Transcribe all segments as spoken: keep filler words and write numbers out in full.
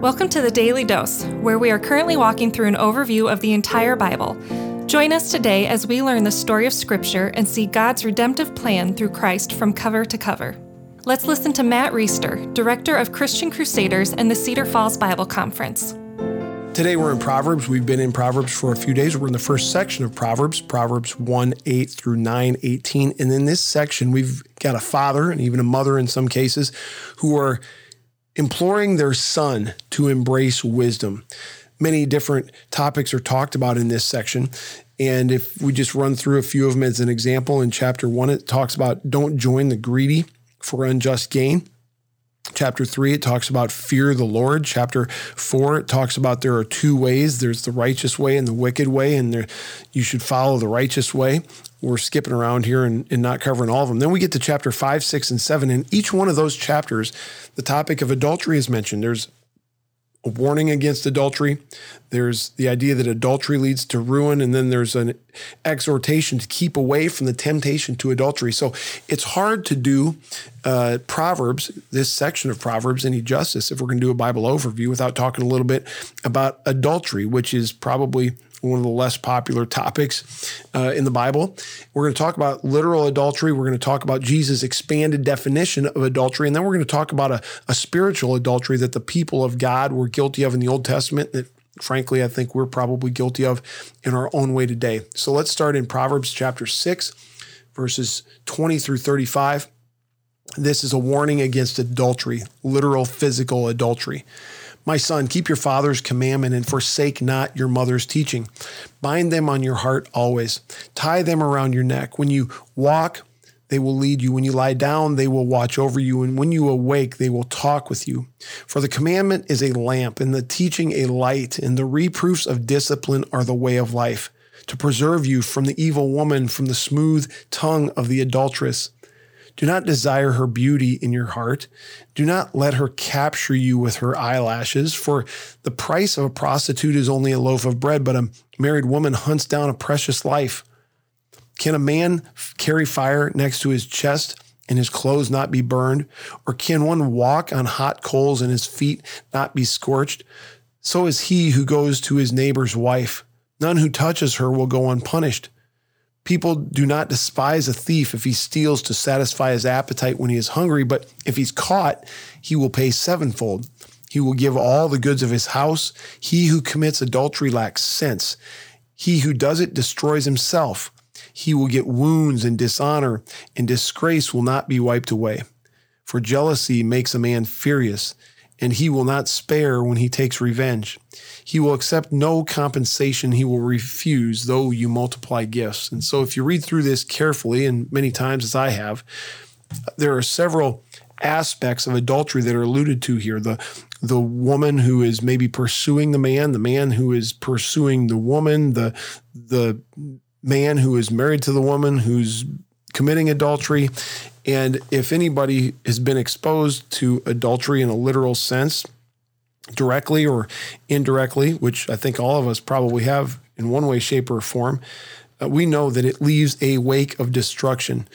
Welcome to the Daily Dose, where we are currently walking through an overview of the entire Bible. Join us today as we learn the story of Scripture and see God's redemptive plan through Christ from cover to cover. Let's listen to Matt Reisetter, Director of Christian Crusaders and the Cedar Falls Bible Conference. Today we're in Proverbs. We've been in Proverbs for a few days. We're in the first section of Proverbs, Proverbs one, eight through nine, eighteen. And in this section, we've got a father and even a mother in some cases who are imploring their son to embrace wisdom. Many different topics are talked about in this section. And if we just run through a few of them as an example, in chapter one, it talks about don't join the greedy for unjust gain. Chapter three, it talks about fear the Lord. Chapter four, it talks about there are two ways. There's the righteous way and the wicked way, and there, you should follow the righteous way. We're skipping around here and, and not covering all of them. Then we get to chapter five, six, and seven. In each one of those chapters, the topic of adultery is mentioned. There's a warning against adultery. There's the idea that adultery leads to ruin. And then there's an exhortation to keep away from the temptation to adultery. So it's hard to do uh, Proverbs, this section of Proverbs, any justice if we're going to do a Bible overview without talking a little bit about adultery, which is probably one of the less popular topics uh, in the Bible. We're going to talk about literal adultery. We're going to talk about Jesus' expanded definition of adultery. And then we're going to talk about a, a spiritual adultery that the people of God were guilty of in the Old Testament that, frankly, I think we're probably guilty of in our own way today. So let's start in Proverbs chapter six, verses twenty through thirty-five. This is a warning against adultery, literal physical adultery. My son, keep your father's commandment and forsake not your mother's teaching. Bind them on your heart always. Tie them around your neck. When you walk, they will lead you. When you lie down, they will watch over you. And when you awake, they will talk with you. For the commandment is a lamp, and the teaching a light, and the reproofs of discipline are the way of life, to preserve you from the evil woman, from the smooth tongue of the adulteress. Do not desire her beauty in your heart. Do not let her capture you with her eyelashes, for the price of a prostitute is only a loaf of bread, but a married woman hunts down a precious life. Can a man carry fire next to his chest and his clothes not be burned? Or can one walk on hot coals and his feet not be scorched? So is he who goes to his neighbor's wife. None who touches her will go unpunished. People do not despise a thief if he steals to satisfy his appetite when he is hungry, but if he's caught, he will pay sevenfold. He will give all the goods of his house. He who commits adultery lacks sense. He who does it destroys himself. He will get wounds and dishonor, and disgrace will not be wiped away. For jealousy makes a man furious, and he will not spare when he takes revenge. He will accept no compensation. He will refuse, though you multiply gifts. And so if you read through this carefully, and many times as I have, there are several aspects of adultery that are alluded to here. The, the woman who is maybe pursuing the man, the man who is pursuing the woman, the, the man who is married to the woman who's committing adultery. And if anybody has been exposed to adultery in a literal sense, directly or indirectly, which I think all of us probably have in one way, shape, or form, uh, we know that it leaves a wake of destruction.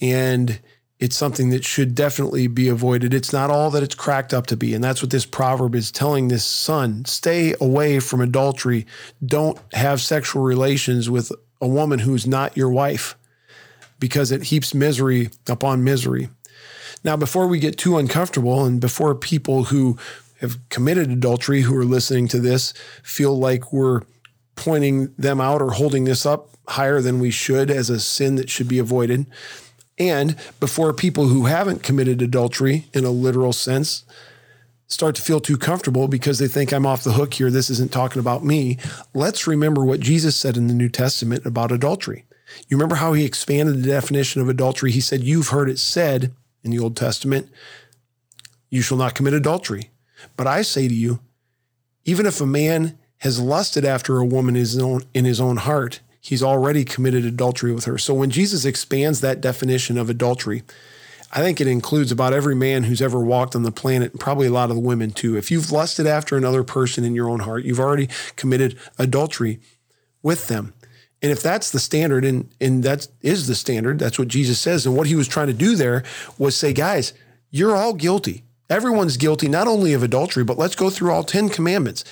And it's something that should definitely be avoided. It's not all that it's cracked up to be. And that's what this proverb is telling this son. Stay away from adultery. Don't have sexual relations with a woman who's not your wife, because it heaps misery upon misery. Now, before we get too uncomfortable, and before people who have committed adultery who are listening to this feel like we're pointing them out or holding this up higher than we should as a sin that should be avoided, and before people who haven't committed adultery in a literal sense start to feel too comfortable because they think I'm off the hook here, this isn't talking about me, let's remember what Jesus said in the New Testament about adultery. You remember how he expanded the definition of adultery? He said, you've heard it said in the Old Testament, you shall not commit adultery. But I say to you, even if a man has lusted after a woman in his own heart, he's already committed adultery with her. So when Jesus expands that definition of adultery, I think it includes about every man who's ever walked on the planet, and probably a lot of the women too. If you've lusted after another person in your own heart, you've already committed adultery with them. And if that's the standard, and, and that is the standard, that's what Jesus says. And what he was trying to do there was say, guys, you're all guilty Everyone's guilty not only of adultery, but let's go through all ten commandments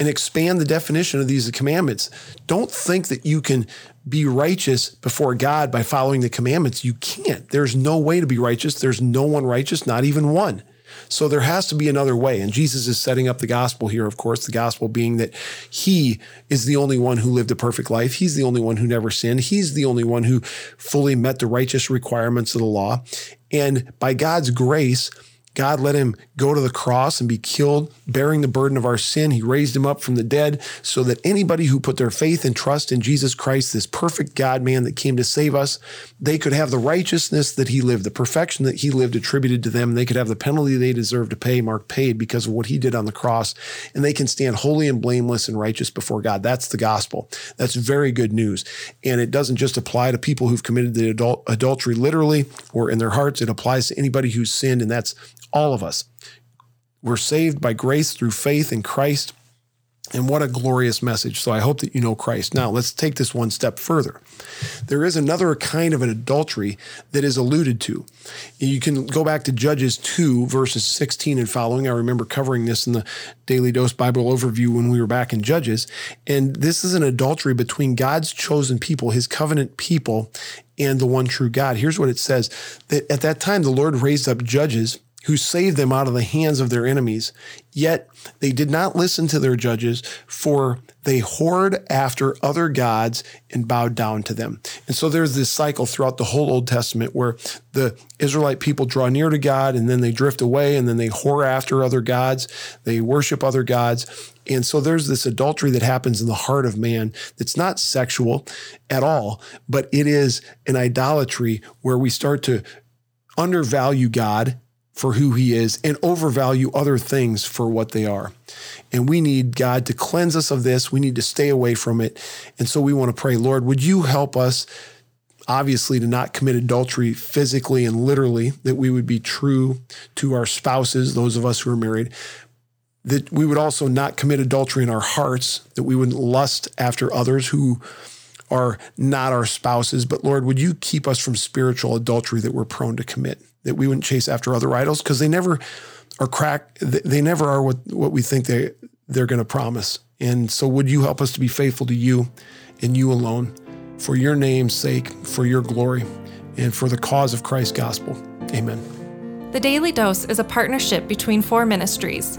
and expand the definition of these commandments. Don't think that you can be righteous before God by following the commandments. You can't. There's no way to be righteous. There's no one righteous, not even one. So there has to be another way. And Jesus is setting up the gospel here, of course, the gospel being that he is the only one who lived a perfect life. He's the only one who never sinned. He's the only one who fully met the righteous requirements of the law. And by God's grace, God let him go to the cross and be killed, bearing the burden of our sin. He raised him up from the dead so that anybody who put their faith and trust in Jesus Christ, this perfect God-man that came to save us, they could have the righteousness that he lived, the perfection that he lived attributed to them. They could have the penalty they deserve to pay, marked paid because of what he did on the cross, and they can stand holy and blameless and righteous before God. That's the gospel. That's very good news. And it doesn't just apply to people who've committed the adult, adultery literally or in their hearts. It applies to anybody who's sinned, and that's all of us. We're saved by grace through faith in Christ. And what a glorious message. So I hope that you know Christ. Now let's take this one step further. There is another kind of an adultery that is alluded to. You can go back to Judges two, verses sixteen and following. I remember covering this in the Daily Dose Bible Overview when we were back in Judges. And this is an adultery between God's chosen people, his covenant people, and the one true God. Here's what it says, that at that time, the Lord raised up judges who saved them out of the hands of their enemies. Yet they did not listen to their judges, for they whored after other gods and bowed down to them. And so there's this cycle throughout the whole Old Testament where the Israelite people draw near to God and then they drift away and then they whore after other gods. They worship other gods. And so there's this adultery that happens in the heart of man that's not sexual at all, but it is an idolatry where we start to undervalue God for who he is and overvalue other things for what they are. And we need God to cleanse us of this. We need to stay away from it. And so we want to pray, Lord, would you help us, obviously, to not commit adultery physically and literally, that we would be true to our spouses, those of us who are married, that we would also not commit adultery in our hearts, that we wouldn't lust after others who are not our spouses. But Lord, would you keep us from spiritual adultery that we're prone to commit, that we wouldn't chase after other idols, because they never are crack. They never are what, what we think they, they're going to promise. And so would you help us to be faithful to you and you alone, for your name's sake, for your glory, and for the cause of Christ's gospel. Amen. The Daily Dose is a partnership between four ministries.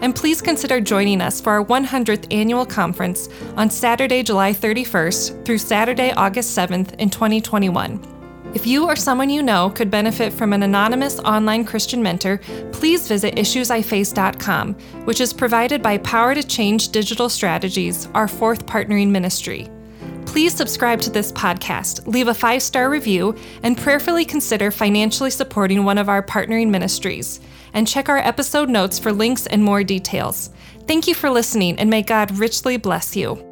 And please consider joining us for our one hundredth annual conference on Saturday, July thirty-first through Saturday, August seventh in twenty twenty-one. If you or someone you know could benefit from an anonymous online Christian mentor, please visit issues i face dot com, which is provided by Power to Change Digital Strategies, our fourth partnering ministry. Please subscribe to this podcast, leave a five-star review, and prayerfully consider financially supporting one of our partnering ministries. And check our episode notes for links and more details. Thank you for listening, and may God richly bless you.